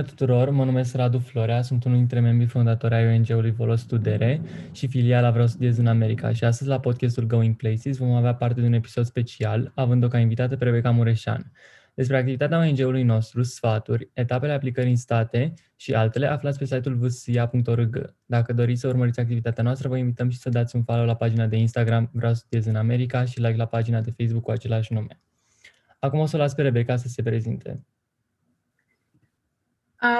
Bună tuturor, mă numesc Radu Florea, sunt unul dintre membrii fondatori ai ONG-ului Volos Studere și filiala Vreau Studiezi în America și astăzi la podcastul Going Places vom avea parte de un episod special, având-o ca invitată pe Rebecca Mureșan. Despre activitatea ONG-ului nostru, sfaturi, etapele aplicării în state și altele aflați pe site-ul vsia.org. Dacă doriți să urmăriți activitatea noastră, vă invităm și să dați un follow la pagina de Instagram Vreau Studiezi în America și like la pagina de Facebook cu același nume. Acum o să o las pe Rebecca să se prezinte.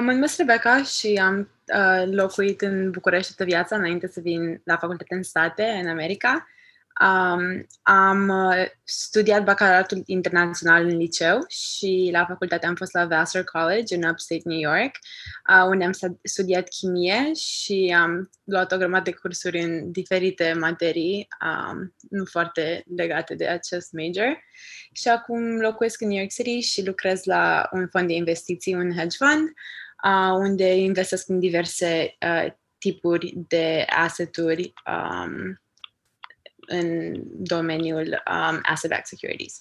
Mă numesc Rebecca și am locuit în București toată viața, înainte să vin la facultate în state, în America. Am studiat bacalaureatul internațional în liceu și la facultate am fost la Vassar College în Upstate New York, unde am studiat chimie și am luat o grămadă de cursuri în diferite materii, nu foarte legate de acest major. Și acum locuiesc în New York City și lucrez la un fond de investiții, un hedge fund, unde investesc în diverse tipuri de asset-uri în domeniul asset-backed securities.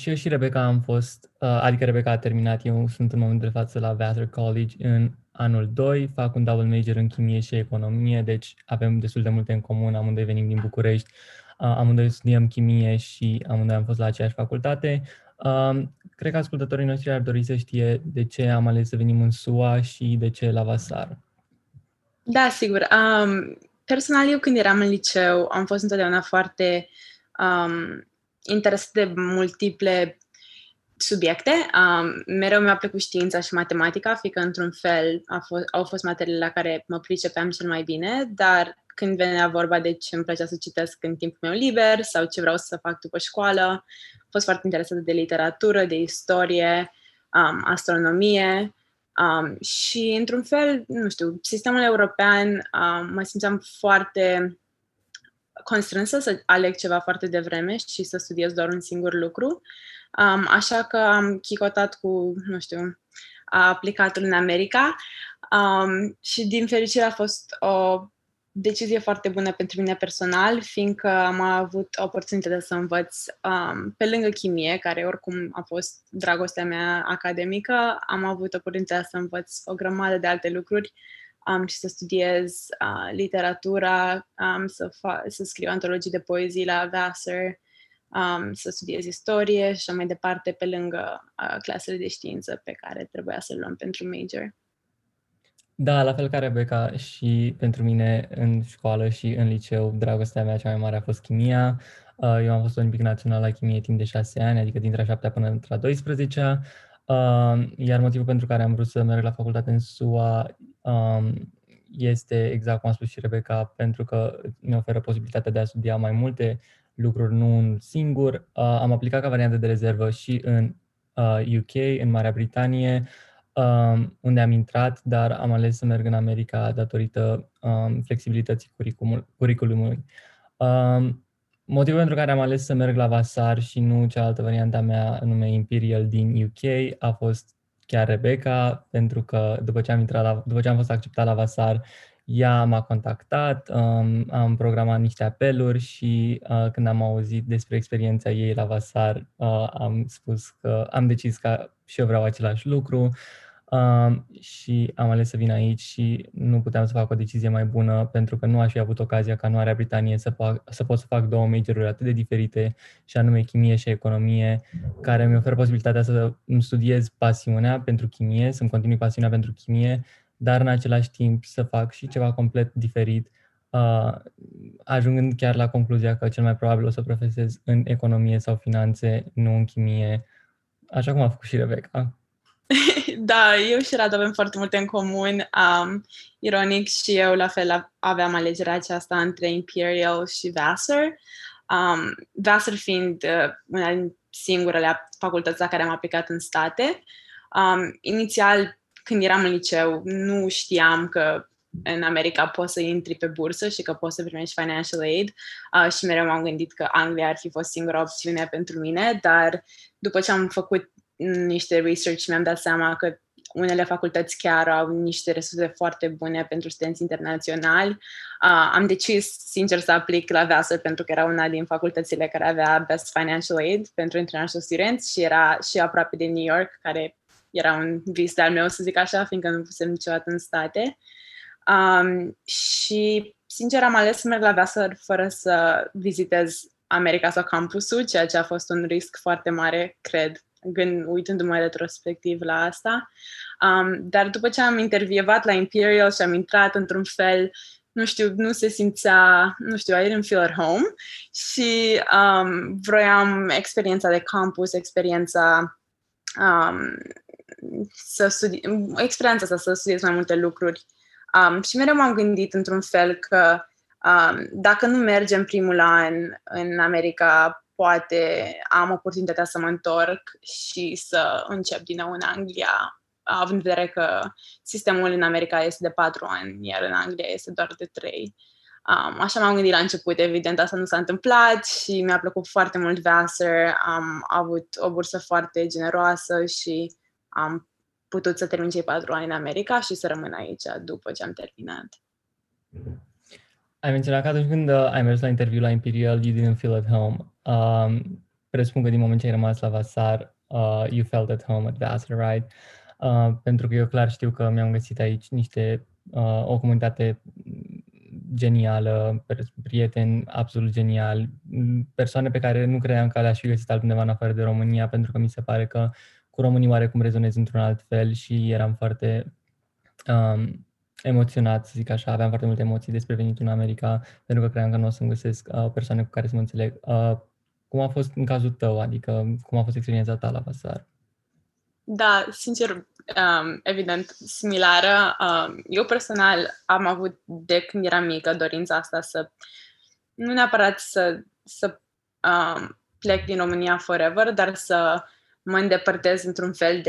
Și eu și Rebecca am fost, adică Rebecca a terminat, eu sunt în momentul de față la Vassar College în anul 2, fac un double major în chimie și economie, deci avem destul de multe în comun, amândoi venim din București, amândoi studiem chimie și amândoi am fost la aceeași facultate. Cred că ascultătorii noștri ar dori să știe de ce am ales să venim în SUA și de ce la Vassar. Da, sigur. Personal, eu când eram în liceu am fost întotdeauna foarte interesat de multiple subiecte. Mereu mi-a plăcut știința și matematica, fiindcă într-un fel au fost materiile la care mă pricepeam cel mai bine, dar când venea vorba de ce îmi plăcea să citesc în timpul meu liber sau ce vreau să fac după școală, am fost foarte interesată de literatură, de istorie, astronomie. Și, într-un fel, nu știu, sistemul european, mă simțeam foarte constrânsă să aleg ceva foarte devreme și să studiez doar un singur lucru. Așa că am chicotat cu, nu știu, aplicatul în America și, din fericire, a fost o decizie foarte bună pentru mine personal, fiindcă am avut oportunitatea să învăț pe lângă chimie, care oricum a fost dragostea mea academică, am avut oportunitatea să învăț o grămadă de alte lucruri și să studiez literatura, să scriu antologii de poezii la Vassar, să studiez istorie și mai departe pe lângă clasele de știință pe care trebuia să le luăm pentru major. Da, la fel ca Rebecca și pentru mine în școală și în liceu, dragostea mea cea mai mare a fost chimia. Eu am fost olimpic național la chimie timp de 6 ani, adică dintre a 7-a până la 12-a. Iar motivul pentru care am vrut să merg la facultate în SUA este, exact cum a spus și Rebecca, pentru că ne oferă posibilitatea de a studia mai multe lucruri, nu un singur. Am aplicat ca variantă de rezervă și în UK, în Marea Britanie, unde am intrat, dar am ales să merg în America datorită flexibilității curriculumului. Motivul pentru care am ales să merg la Vassar și nu cealaltă varianta mea, anume Imperial din UK, a fost chiar Rebecca, pentru că după ce am fost acceptat la Vassar, ea m-a contactat, am programat niște apeluri și când am auzit despre experiența ei la Vassar, am spus că am decis că și eu vreau același lucru. Și am ales să vin aici și nu puteam să fac o decizie mai bună, pentru că nu aș fi avut ocazia ca în Marea Britanie să pot să fac două major-uri atât de diferite, și anume chimie și economie, care mi oferă posibilitatea să îmi studiez pasiunea pentru chimie, să-mi continui pasiunea pentru chimie, dar în același timp să fac și ceva complet diferit, ajungând chiar la concluzia că cel mai probabil o să profesez în economie sau finanțe, nu în chimie, așa cum a făcut și Rebecca. Da, eu și Radu avem foarte multe în comun. Ironic, și eu la fel aveam alegerea aceasta între Imperial și Vassar. Vassar fiind una din singurele facultăți la care am aplicat în state. Inițial, când eram în liceu, nu știam că în America poți să intri pe bursă și că poți să primești financial aid și mereu m-am gândit că Anglia ar fi fost singura opțiune pentru mine, dar după ce am făcut niște research mi-am dat seama că unele facultăți chiar au niște resurse foarte bune pentru studenți internaționali. Am decis, sincer, să aplic la Vassar pentru că era una din facultățile care avea Best Financial Aid pentru international students și era și aproape de New York, care era un vis de-al meu, să zic așa, fiindcă nu pusem niciodată în state. Și, sincer, am ales să merg la Vassar fără să vizitez America sau campusul, ceea ce a fost un risc foarte mare, cred, uitându-mă retrospectiv la asta. Dar după ce am intervievat la Imperial și am intrat într-un fel, nu știu, I didn't feel at home și vroiam experiența de campus, experiența asta, să studiez mai multe lucruri. Și mereu m-am gândit într-un fel că dacă nu mergem primul an în America, poate am oportunitatea să mă întorc și să încep din nou în Anglia, având în vedere că sistemul în America este de 4 ani, iar în Anglia este doar de 3. Așa m-am gândit la început, evident, asta nu s-a întâmplat și mi-a plăcut foarte mult Vassar, am avut o bursă foarte generoasă și am putut să termin cei 4 ani în America și să rămân aici după ce am terminat. Ai menționat că atunci când ai mers la interviu la Imperial, you didn't feel at home. Presupun că din moment ce ai rămas la Vassar, you felt at home at Vassar, right? Pentru că eu clar știu că mi-am găsit aici o comunitate genială, prieteni absolut geniali, persoane pe care nu credeam că le-aș fi găsit altundeva în afară de România, pentru că mi se pare că cu românii oarecum rezonez într-un alt fel și eram foarte emoționat, să zic așa, aveam foarte multe emoții despre venitul în America, pentru că credeam că nu o să-mi găsesc persoane cu care să mă înțeleg. Cum a fost în cazul tău, adică cum a fost experiența ta la Vassar? Da, sincer, evident, similară. Eu personal am avut de când eram mică dorința asta să, nu neapărat să plec din România forever, dar să mă îndepărtez într-un fel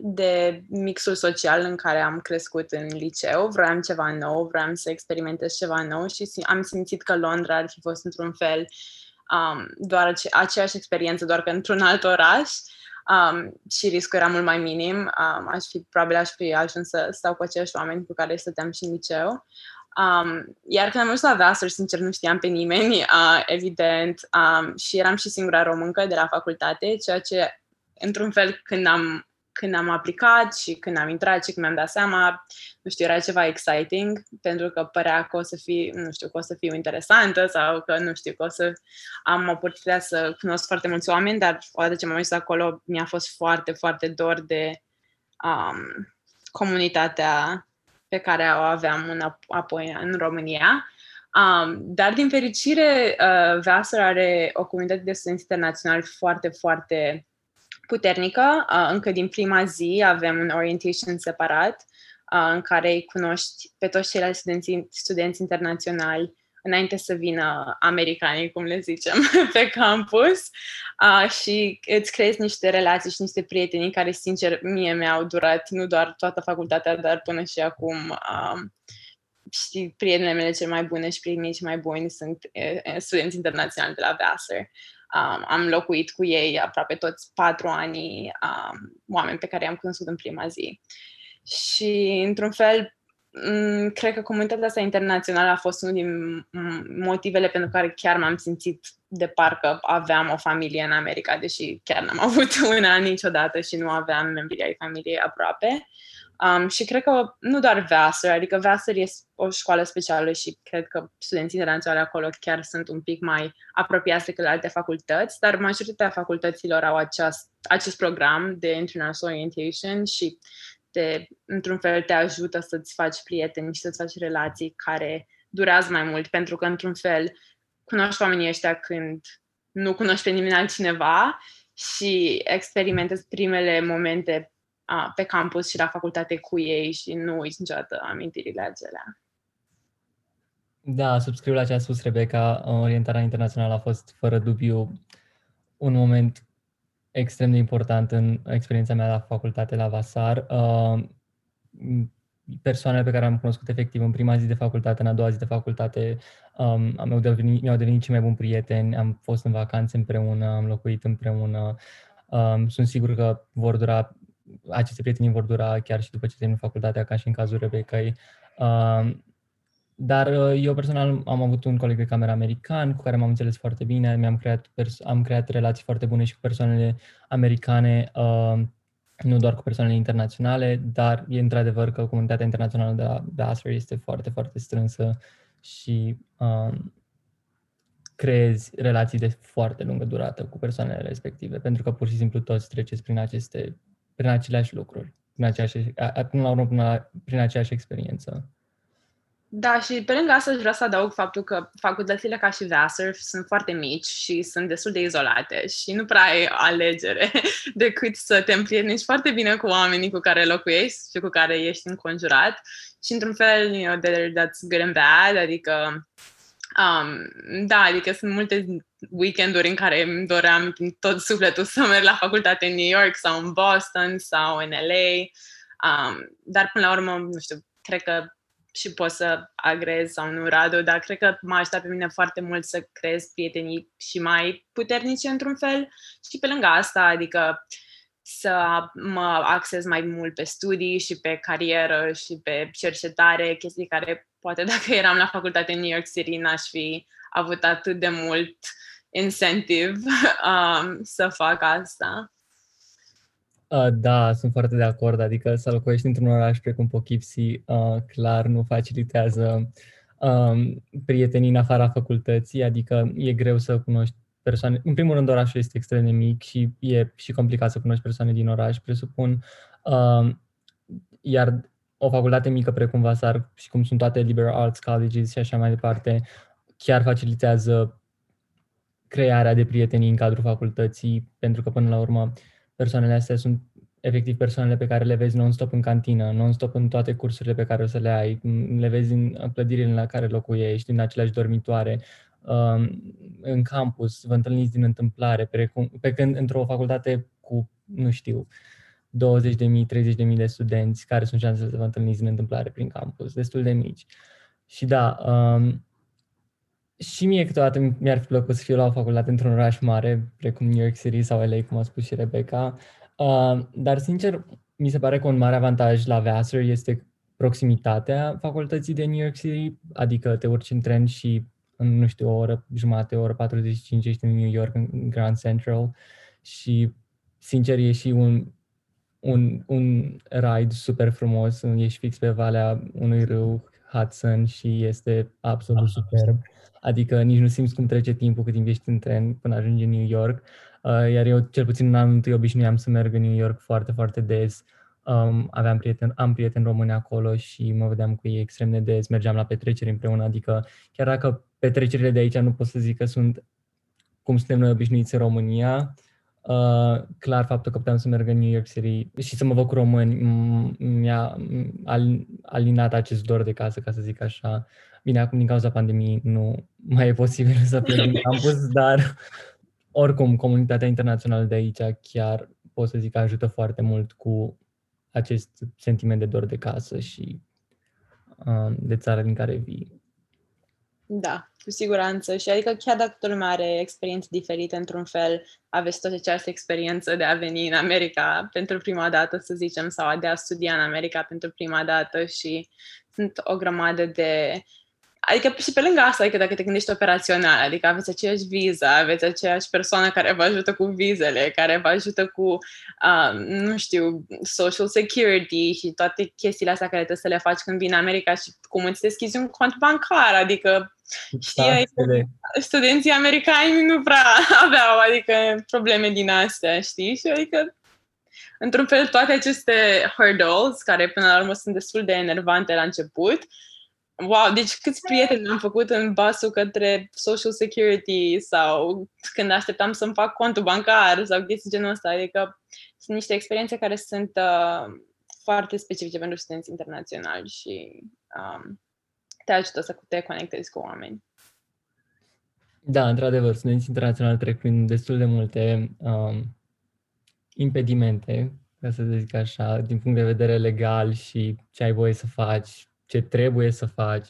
de mixul social în care am crescut în liceu. Vroiam ceva nou, vroiam să experimentez ceva nou și am simțit că Londra ar fi fost într-un fel doar aceeași experiență, doar că într-un alt oraș și riscul era mult mai minim. Aș fi ajuns să stau cu aceiași oameni cu care stăteam și în liceu. Iar când am ajuns la Vassar, sincer, nu știam pe nimeni, evident, și eram și singura româncă de la facultate, ceea ce, într-un fel, când am aplicat și când am intrat și când mi-am dat seama, nu știu, era ceva exciting, pentru că părea că o să fiu interesantă sau că, nu știu, că o să am oportunitatea să cunosc foarte mulți oameni, dar odată ce m-am ajuns acolo, mi-a fost foarte, foarte dor de comunitatea pe care o aveam apoi în România. Dar, din fericire, Vassar are o comunitate de studenți internaționali foarte, foarte puternică. Încă din prima zi avem un orientation separat în care îi cunoști pe toți ceilalți studenți internaționali înainte să vină americanii, cum le zicem, pe campus și îți creezi niște relații și niște prieteni care, sincer, mie mi-au durat nu doar toată facultatea, dar până și acum și prietenele mele cele mai bune și prietenii cei mai buni sunt studenți internaționali de la Vassar. Am locuit cu ei aproape toți 4 ani, oameni pe care i-am cunoscut în prima zi. Și, într-un fel, cred că comunitatea asta internațională a fost unul din motivele pentru care chiar m-am simțit de parcă aveam o familie în America, deși chiar n-am avut una niciodată și nu aveam membrii ai familiei aproape. Și cred că nu doar Vassar, adică Vassar este o școală specială și cred că studenții internaționali acolo chiar sunt un pic mai apropiați decât alte facultăți, dar majoritatea facultăților au acest program de International Orientation și într-un fel te ajută să-ți faci prieteni și să-ți faci relații care durează mai mult, pentru că, într-un fel, cunoști oamenii ăștia când nu cunoști pe nimeni altcineva și experimentezi primele momente pe campus și la facultate cu ei și nu uiți niciodată amintirile acelea. Da, subscriu la ce a spus Rebecca. Orientarea internațională a fost, fără dubiu, un moment extrem de important în experiența mea la facultate, la Vassar. Persoanele pe care am cunoscut efectiv în prima zi de facultate, în a doua zi de facultate, mi-au devenit cei mai buni prieteni, am fost în vacanțe împreună, am locuit împreună. Sunt sigur că aceste prieteni vor dura chiar și după ce termin facultatea, ca și în cazul Rebecca. Dar eu personal am avut un coleg de cameră american cu care m-am înțeles foarte bine, am creat relații foarte bune și cu persoanele americane, nu doar cu persoanele internaționale, dar e într-adevăr că comunitatea internațională de la Vassar este foarte, foarte strânsă și creezi relații de foarte lungă durată cu persoanele respective, pentru că pur și simplu toți treceți prin aceleași lucruri, prin aceeași experiență. Da, și pe lângă asta aș vrea să adaug faptul că facultățile ca și Vassar sunt foarte mici și sunt destul de izolate și nu prea ai alegere decât să te împrietenești foarte bine cu oamenii cu care locuiești și cu care ești înconjurat și într-un fel, you know, that's good and bad, adică adică sunt multe weekenduri în care îmi doream din tot sufletul să merg la facultate în New York sau în Boston sau în LA, dar până la urmă, nu știu, cred că și poți să agrezi sau nu, Radu, dar cred că m-a ajutat pe mine foarte mult să creez prietenii și mai puternice într-un fel și pe lângă asta, adică să mă axez mai mult pe studii și pe carieră și pe cercetare, chestii care poate dacă eram la facultate în New York City n-aș fi avut atât de mult incentive să fac asta. Da, sunt foarte de acord, adică să locuiești într-un oraș precum Poughkeepsie clar nu facilitează prietenii în afara facultății, adică e greu să cunoști persoane. În primul rând, orașul este extrem de mic și e și complicat să cunoști persoane din oraș, presupun, iar o facultate mică precum Vassar și cum sunt toate liberal arts colleges și așa mai departe, chiar facilitează crearea de prietenii în cadrul facultății, pentru că până la urmă persoanele astea sunt efectiv persoanele pe care le vezi non-stop în cantină, non-stop în toate cursurile pe care o să le ai, le vezi în clădirile la care locuiești, în aceleași dormitoare, în campus, vă întâlniți din întâmplare, pe când într-o facultate cu, nu știu, 20.000, 30.000 de studenți, care sunt șansele să vă întâlniți din întâmplare prin campus, destul de mici. Și da, și mie câteodată mi-ar fi plăcut să fiu la o facultate într-un oraș mare, precum New York City sau LA, cum a spus și Rebecca. Dar, sincer, mi se pare că un mare avantaj la Vassar este proximitatea facultății de New York City, adică te urci în tren și în, nu știu, o oră jumate, o oră 45 ești în New York, în Grand Central și, sincer, e și un ride super frumos, ești fix pe valea unui râu, Hudson, și este absolut superb. Adică nici nu simți cum trece timpul cât timp ești în tren până ajungi în New York. Iar eu, cel puțin în anul întâi, obișnuiam să merg în New York foarte, foarte des. Am prieteni români acolo și mă vedeam cu ei extrem de des. Mergeam la petreceri împreună, adică chiar dacă petrecerile de aici nu pot să zic că sunt cum suntem noi obișnuiți în România, clar faptul că puteam să merg în New York City și să mă văd cu români mi-a alinat acest dor de casă, ca să zic așa. Bine, acum din cauza pandemiei nu mai e posibil să plec în campus, dar oricum comunitatea internațională de aici chiar pot să zic că ajută foarte mult cu acest sentiment de dor de casă și de țara din care vii. Da, cu siguranță. Și adică chiar dacă toată lumea are experiențe diferite, într-un fel, aveți tot această experiență de a veni în America pentru prima dată, să zicem, sau de a studia în America pentru prima dată și sunt o grămadă de... Adică și pe lângă asta, adică dacă te gândești operațional, adică aveți aceeași viză, aveți aceeași persoană care vă ajută cu vizele, care vă ajută cu, nu știu, social security și toate chestiile astea care trebuie să le faci când vii în America și cum îți deschizi un cont bancar, adică studenții americani nu prea aveau, adică probleme din astea, știi? Și adică într-un fel toate aceste hurdles, care până la urmă sunt destul de enervante la început. Wow, deci câți prieteni am făcut în basul către social security sau când așteptam să-mi fac contul bancar sau chestii genul ăsta, adică sunt niște experiențe care sunt foarte specifice pentru studenți internaționali și te ajută să te conectezi cu oameni. Da, într-adevăr, studenții internaționali trec prin destul de multe impedimente, ca să zic așa, din punct de vedere legal și ce ai voie să faci, ce trebuie să faci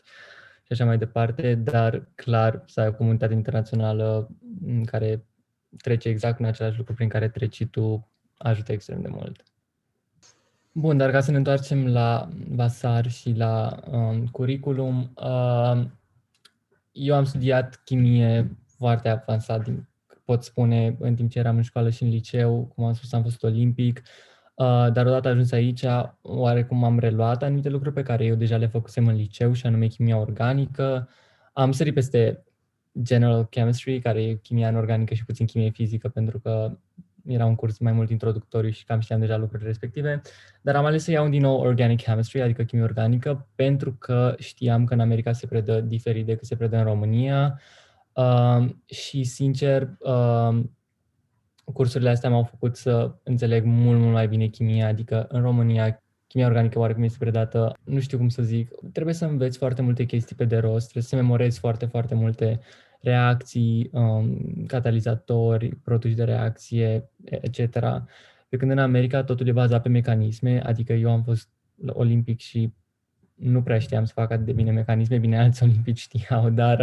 și așa mai departe, dar clar să ai o comunitate internațională în care trece exact în același lucru prin care treci tu, ajută extrem de mult. Bun, dar ca să ne întoarcem la Vassar și la curriculum, eu am studiat chimie foarte avansat, pot spune, în timp ce eram în școală și în liceu, cum am spus, am fost olimpic, dar odată ajuns aici, oarecum am reluat anumite lucruri pe care eu deja le făcusem în liceu, și anume chimia organică. Am sărit peste General Chemistry, care e chimia anorganică și puțin chimie fizică, pentru că era un curs mai mult introductoriu și cam știam deja lucrurile respective, dar am ales să iau din nou Organic Chemistry, adică chimie organică, pentru că știam că în America se predă diferit decât se predă în România și, sincer, cursurile astea m-au făcut să înțeleg mult mai bine chimia, adică în România chimia organică oarecum este predată, nu știu cum să zic, trebuie să înveți foarte multe chestii pe de rost, trebuie să memorezi foarte multe reacții, catalizatori, produși de reacție, etc. Pe când în America totul e bazat pe mecanisme, adică eu am fost olimpic și nu prea știam să fac atât de bine mecanisme, bine, alți olimpici știau, dar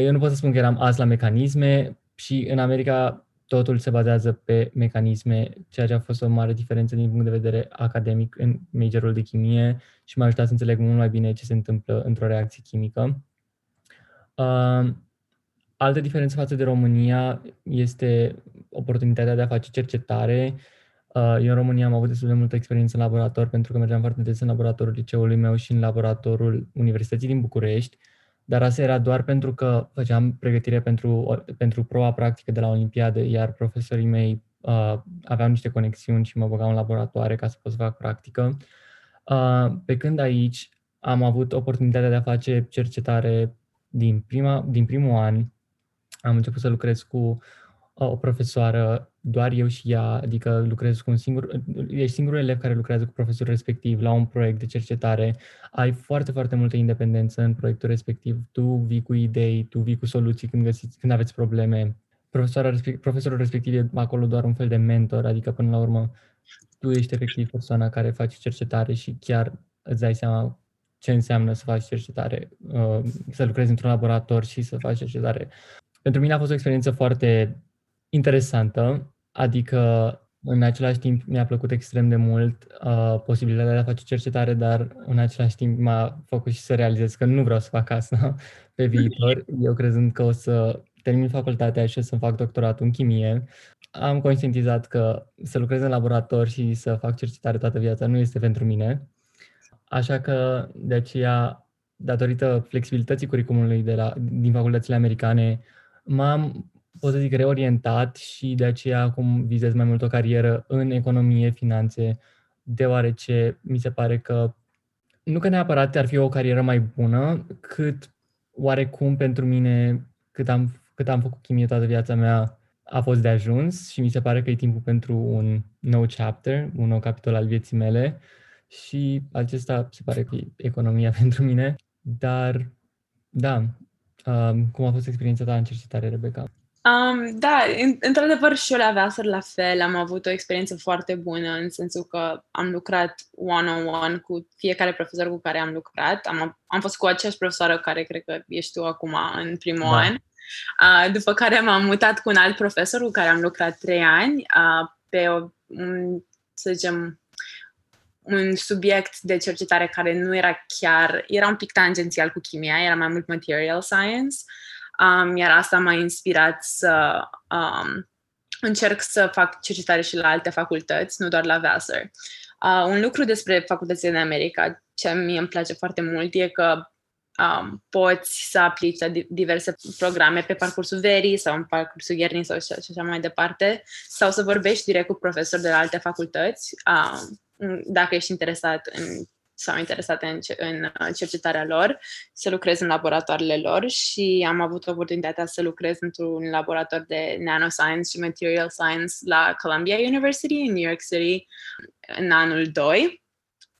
eu nu pot să spun că eram azi la mecanisme și în America totul se bazează pe mecanisme, ceea ce a fost o mare diferență din punct de vedere academic în majorul de chimie și m-a ajutat să înțeleg mult mai bine ce se întâmplă într-o reacție chimică. Altă diferență față de România este oportunitatea de a face cercetare. Eu în România am avut destul de multă experiență în laborator, pentru că mergeam foarte des în laboratorul liceului meu și în laboratorul Universității din București, dar asta era doar pentru că făceam pregătire pentru proba practică de la Olimpiadă, iar profesorii mei aveau niște conexiuni și mă băgau în laboratoare ca să pot să fac practică. Pe când aici am avut oportunitatea de a face cercetare din primul an. Am început să lucrez cu o profesoară, doar eu și ea, adică lucrez cu ești singurul elev care lucrează cu profesorul respectiv la un proiect de cercetare. Ai foarte multă independență în proiectul respectiv. Tu vii cu idei, tu vii cu soluții când aveți probleme. Profesorul respectiv e acolo doar un fel de mentor, adică până la urmă tu ești efectiv persoana care face cercetare și chiar îți dai seama ce înseamnă să faci cercetare, să lucrezi într-un laborator și să faci cercetare. Pentru mine a fost o experiență foarte interesantă, adică în același timp mi-a plăcut extrem de mult posibilitatea de a face cercetare, dar în același timp m-a făcut și să realizez că nu vreau să fac asta pe viitor. Eu crezând că o să termin facultatea și o să fac doctoratul în chimie, am conștientizat că să lucrez în laborator și să fac cercetare toată viața nu este pentru mine. Așa că, de aceea, datorită flexibilității curriculumului din facultățile americane, m-am, pot să zic, reorientat și de aceea acum vizez mai mult o carieră în economie, finanțe, deoarece mi se pare că, nu că neapărat ar fi o carieră mai bună, cât oarecum pentru mine, cât am făcut chimie toată viața mea, a fost de ajuns și mi se pare că e timpul pentru un nou chapter, un nou capitol al vieții mele. Și acesta se pare că e economia pentru mine, dar da, cum a fost experiența ta în cercetare, Rebecca? Da, într-adevăr și eu la Vassar la fel, am avut o experiență foarte bună, în sensul că am lucrat one-on-one cu fiecare profesor cu care am lucrat. Am fost cu aceeași profesoară care cred că ești tu acum în primul an, după care m-am mutat cu un alt profesor cu care am lucrat 3 ani pe un subiect de cercetare care nu era chiar, era un pic tangențial cu chimia, era mai mult material science, iar asta m-a inspirat să încerc să fac cercetare și la alte facultăți, nu doar la Vassar. Un lucru despre facultățile din America, ce mie îmi place foarte mult, e că poți să aplici la diverse programe pe parcursul verii sau în parcursul iernii sau și așa mai departe, sau să vorbești direct cu profesori de la alte facultăți, dacă ești interesat în cercetarea lor, să lucrez în laboratoarele lor și am avut oportunitatea să lucrez într-un laborator de nanoscience și material science la Columbia University în New York City în anul 2,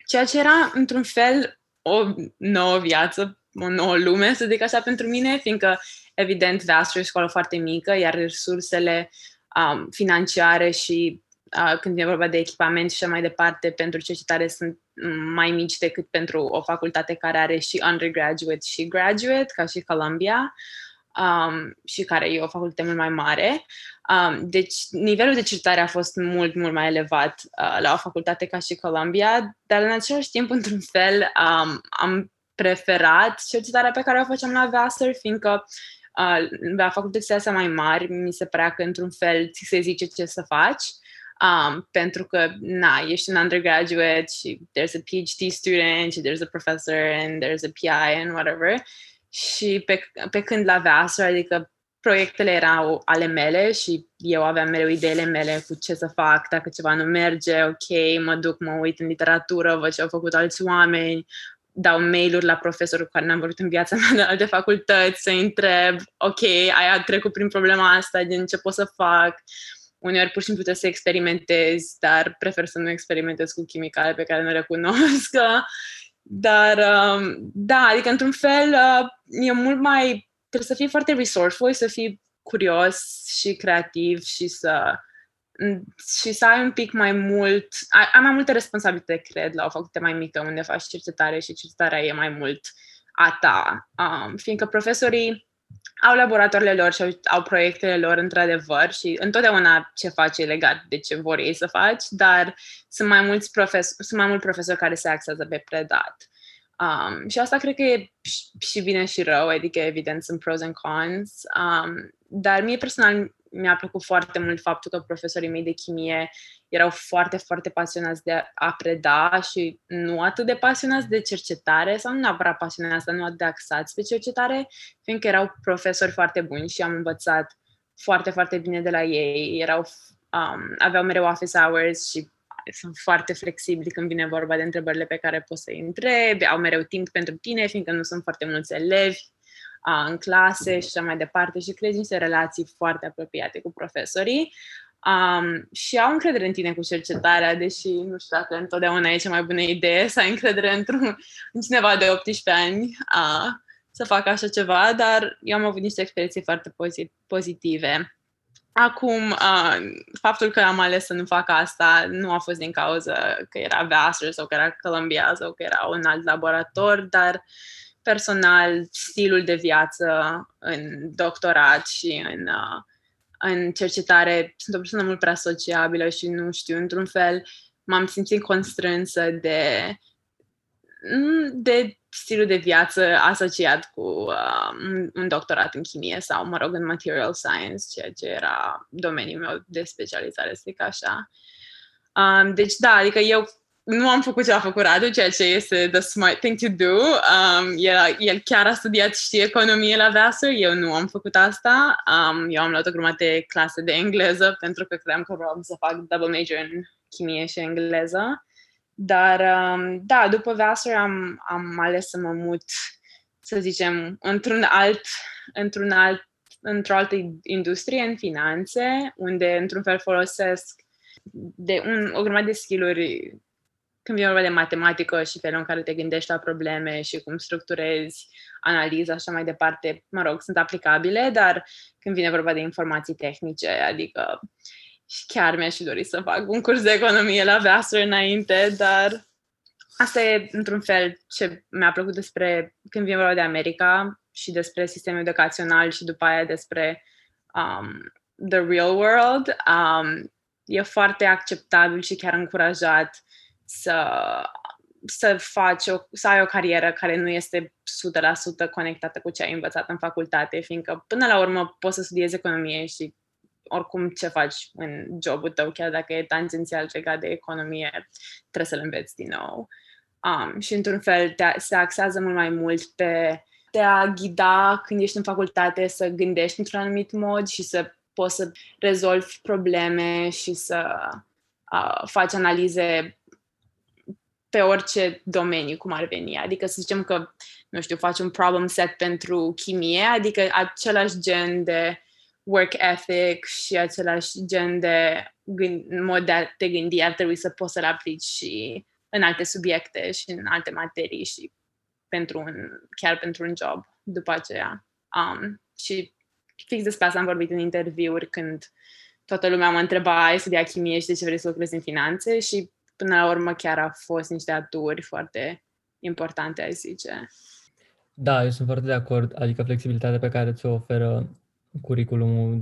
ceea ce era într-un fel o nouă viață, o nouă lume, să zic așa, pentru mine, fiindcă, evident, Vassar e o școală foarte mică, iar resursele financiare și când e vorba de echipament și așa mai departe, pentru cercetare sunt mai mici decât pentru o facultate care are și undergraduate și graduate, ca și Columbia. și care e o facultate mult mai mare. Deci nivelul de cercetare a fost mult, mult mai elevat la o facultate ca și Columbia, dar în același timp, într-un fel, am preferat cercetarea pe care o făceam la Vassar, fiindcă la facultățile astea mai mari mi se părea că, într-un fel, ți se zice ce să faci, pentru că, ești un undergraduate și there's a PhD student și there's a professor and there's a PI and whatever. Și pe când la Vassar, adică proiectele erau ale mele și eu aveam mereu ideile mele cu ce să fac, dacă ceva nu merge, ok, mă duc, mă uit în literatură, văd ce au făcut alți oameni, dau mail-uri la profesorul cu care n-am vorbit în viața mea de alte facultăți, să-i întreb, ok, ai trecut prin problema asta, din ce pot să fac? Uneori pur și simplu trebuie să experimentez, dar prefer să nu experimentez cu chimicale pe care nu le cunosc. Dar, da, adică, într-un fel, e mult mai... Trebuie să fii foarte resourceful, să fii curios și creativ și să ai un pic mai mult... Ai mai multe responsabilități, cred, la o facultate mai mică, unde faci cercetare și cercetarea e mai mult a ta. Fiindcă profesorii au laboratoarele lor și au proiectele lor, într-adevăr, și întotdeauna ce faci e legat de ce vor ei să faci, dar sunt mai mulți profesori care se axează pe predat. Și asta cred că e și bine și rău, adică evident sunt pros and cons, dar mie personal mi-a plăcut foarte mult faptul că profesorii mei de chimie erau foarte, foarte pasionați de a preda și nu atât de pasionați de cercetare, sau nu neapărat pasionați, dar nu atât de axați pe cercetare, fiindcă erau profesori foarte buni și am învățat foarte, foarte bine de la ei. Aveau mereu office hours și sunt foarte flexibili când vine vorba de întrebările pe care poți să-i întrebi, au mereu timp pentru tine, fiindcă nu sunt foarte mulți elevi în clase și așa mai departe, și crezi niște relații foarte apropiate cu profesorii și au încredere în tine cu cercetarea, deși nu știu dacă întotdeauna e cea mai bună idee să ai încredere în cineva de 18 ani să facă așa ceva, dar eu am avut niște experiențe foarte pozitive. Acum, faptul că am ales să nu fac asta nu a fost din cauza că era Vassar sau că era Columbia sau că era un alt laborator, dar personal, stilul de viață în doctorat și în cercetare, sunt o persoană mult prea sociabilă și nu știu, într-un fel m-am simțit constrânsă de stilul de viață asociat cu un doctorat în chimie sau, mă rog, în material science, ceea ce era domeniul meu de specializare, să zic așa. Deci, da, adică eu nu am făcut ce a făcut Radu, ceea ce este the smart thing to do. El chiar a studiat și economie la Vassar, eu nu am făcut asta. Eu am luat o grămadă de clase de engleză, pentru că credeam că vreau să fac double major în chimie și engleză. Dar, da, după Vassar am ales să mă mut, să zicem, într-o altă industrie, în finanțe, unde, într-un fel, folosesc o grămadă de skill-uri când vine vorba de matematică și felul în care te gândești la probleme și cum structurezi analiza, așa mai departe, mă rog, sunt aplicabile, dar când vine vorba de informații tehnice, adică chiar mi-aș fi dorit să fac un curs de economie la Vassar înainte, dar asta e, într-un fel, ce mi-a plăcut despre când vine vorba de America și despre sistemul educațional și după aia despre the real world. E foarte acceptabil și chiar încurajat să ai o carieră care nu este 100% conectată cu ce ai învățat în facultate, fiindcă până la urmă poți să studiezi economie și oricum ce faci în jobul tău, chiar dacă e tangențial legat de economie, trebuie să-l înveți din nou. Și într-un fel se axează mult mai mult pe te a ghida când ești în facultate să gândești într-un anumit mod și să poți să rezolvi probleme și să faci analize pe orice domeniu, cum ar veni. Adică să zicem că, nu știu, faci un problem set pentru chimie, adică același gen de work ethic și același gen de mod de a te gândi ar trebui să poți să-l aplici și în alte subiecte și în alte materii și chiar pentru un job după aceea. Și fix despre asta am vorbit în interviuri, când toată lumea mă întreba, ai studiat chimie și de ce vrei să lucrezi în finanțe? Și până la urmă chiar au fost niște aturi foarte importante, aș zice. Da, eu sunt foarte de acord. Adică flexibilitatea pe care ți-o oferă curriculumul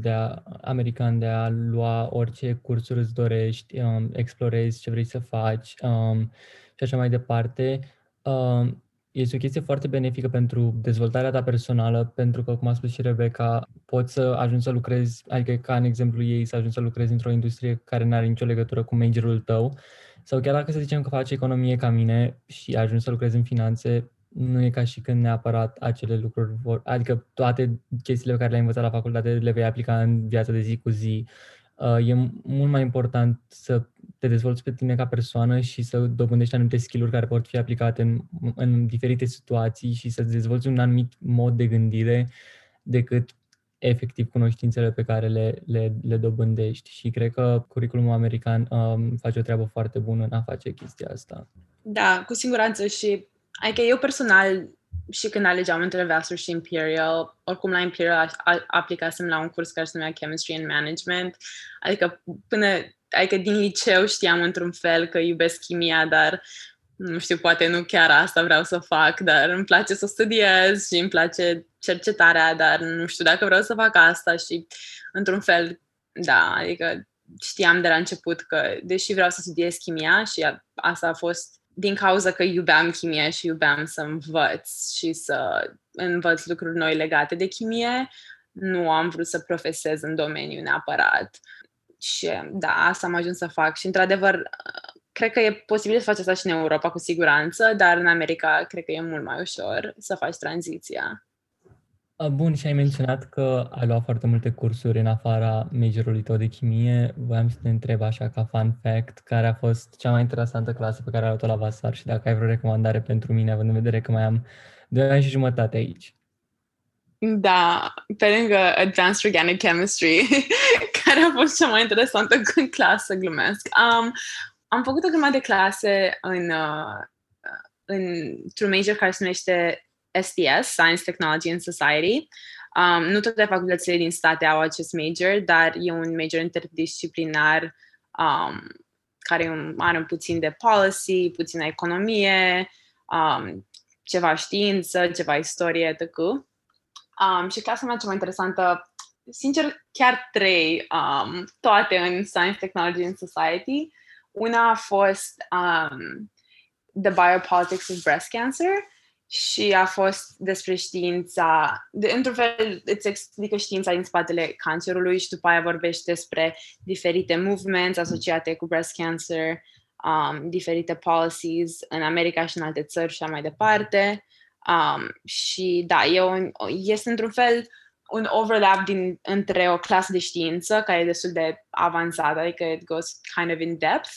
american de a lua orice cursuri îți dorești, explorezi ce vrei să faci și așa mai departe, este o chestie foarte benefică pentru dezvoltarea ta personală, pentru că, cum a spus și Rebecca, poți să ajungi să lucrezi, adică ca în exemplu ei, să ajungi să lucrezi într-o industrie care nu are nicio legătură cu majorul tău, sau chiar dacă să zicem că faci economie ca mine și ajungi să lucrezi în finanțe, nu e ca și când neapărat acele lucruri adică toate chestiile pe care le-ai învățat la facultate le vei aplica în viața de zi cu zi. E mult mai important să te dezvolți pe tine ca persoană și să dobândești anumite skill-uri care pot fi aplicate în diferite situații și să-ți dezvolți un anumit mod de gândire decât efectiv cunoștințele pe care le dobândești. Și cred că curriculumul american face o treabă foarte bună în a face chestia asta. Da, cu siguranță și adică eu personal și când alegeam între Vassar și Imperial, oricum la Imperial aplicasem la un curs care se numea Chemistry and Management, adică adică din liceu știam într-un fel că iubesc chimia, dar nu știu, poate nu chiar asta vreau să fac, dar îmi place să studiez și îmi place cercetarea, dar nu știu dacă vreau să fac asta și într-un fel, da, adică știam de la început că deși vreau să studiez chimia și asta a fost din cauza că iubeam chimie și iubeam să învăț și să învăț lucruri noi legate de chimie, nu am vrut să profesez în domeniu neapărat. Și da, asta am ajuns să fac. Și într-adevăr, cred că e posibil să faci asta și în Europa, cu siguranță, dar în America cred că e mult mai ușor să faci tranziția. Bun, și ai menționat că ai luat foarte multe cursuri în afara majorului tău de chimie. Voiam să te întreb așa ca fun fact, care a fost cea mai interesantă clasă pe care ai luat-o la Vassar și dacă ai vreo recomandare pentru mine, având în vedere că mai am 2 ani și jumătate aici. Da, pe lângă Advanced Organic Chemistry, care a fost cea mai interesantă clasă, glumesc. Am făcut o grămadă de clase într-un major care se numește STS, Science, Technology and Society. Nu toate facultățile din state au acest major, dar e un major interdisciplinar care are un puțin de policy, puțină economie, ceva știință, ceva istorie, etc. Și clasa mea cea mai interesantă, sincer, chiar 3, toate în Science, Technology and Society. Una a fost The Biopolitics of Breast Cancer, și a fost despre știința, într-un fel îți explică știința din spatele cancerului și după aia vorbești despre diferite movements asociate cu breast cancer, diferite policies în America și în alte țări și așa mai departe. Și da, este într-un fel un overlap între o clasă de știință care e destul de avansată, adică it goes kind of in depth,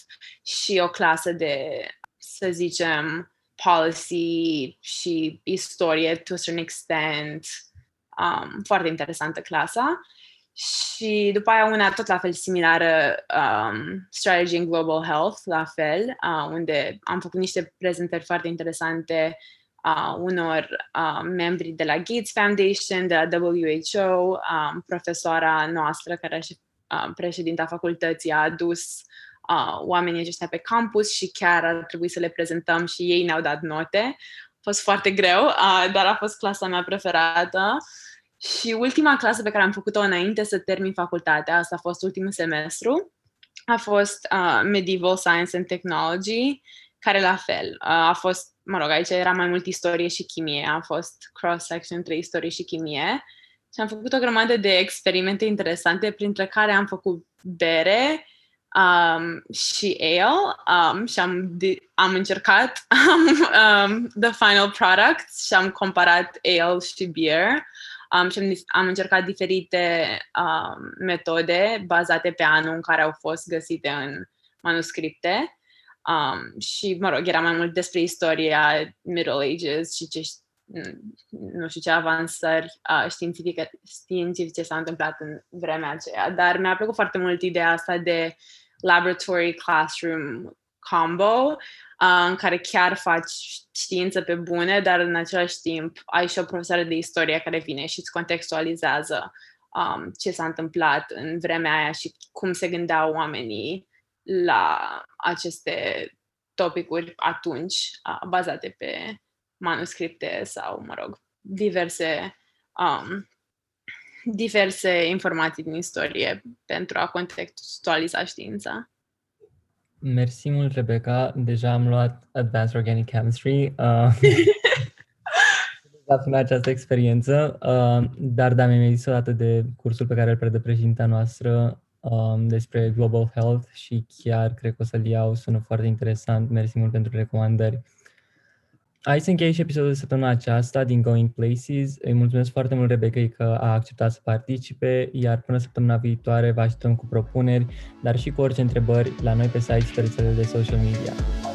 și o clasă de, să zicem, policy și istorie to a certain extent. Foarte interesantă clasa. Și după aia una tot la fel similară, Strategy in Global Health, la fel, unde am făcut niște prezentări foarte interesante unor membri de la Gates Foundation, de la WHO, profesoara noastră, care și președinta facultății, a adus oamenii aceștia pe campus și chiar ar trebui să le prezentăm și ei ne-au dat note. A fost foarte greu, dar a fost clasa mea preferată. Și ultima clasă pe care am făcut-o înainte să termin facultatea, asta a fost ultimul semestru, a fost Medieval Science and Technology, care la fel a fost, mă rog, aici era mai mult istorie și chimie, a fost cross-section între istorie și chimie. Și am făcut o grămadă de experimente interesante, printre care am făcut bere și ale, și am încercat the final product și am comparat ale și beer, și am încercat diferite metode bazate pe anul în care au fost găsite în manuscripte, și, mă rog, era mai mult despre istoria Middle Ages și ce, nu știu, ce avansări științifice s-au întâmplat în vremea aceea, dar mi-a plăcut foarte mult ideea asta de laboratory classroom combo, în care chiar faci știință pe bune, dar în același timp ai și o profesoară de istorie care vine și îți contextualizează ce s-a întâmplat în vremea aia și cum se gândeau oamenii la aceste topicuri atunci, bazate pe manuscripte sau, mă rog, diverse informații din istorie pentru a contextualiza știința. Mersi mult, Rebecca. Deja am luat Advanced Organic Chemistry. În această experiență, dar da, mi-am zis odată de cursul pe care îl predă președinta noastră despre Global Health și chiar cred că o să-l iau, sună foarte interesant, mersi mult pentru recomandări. Aici se încheie și episodul de săptămâna aceasta din Going Places. Îi mulțumesc foarte mult, Rebecca, că a acceptat să participe, iar până săptămâna viitoare vă așteptăm cu propuneri, dar și cu orice întrebări la noi pe site și rețelele de social media.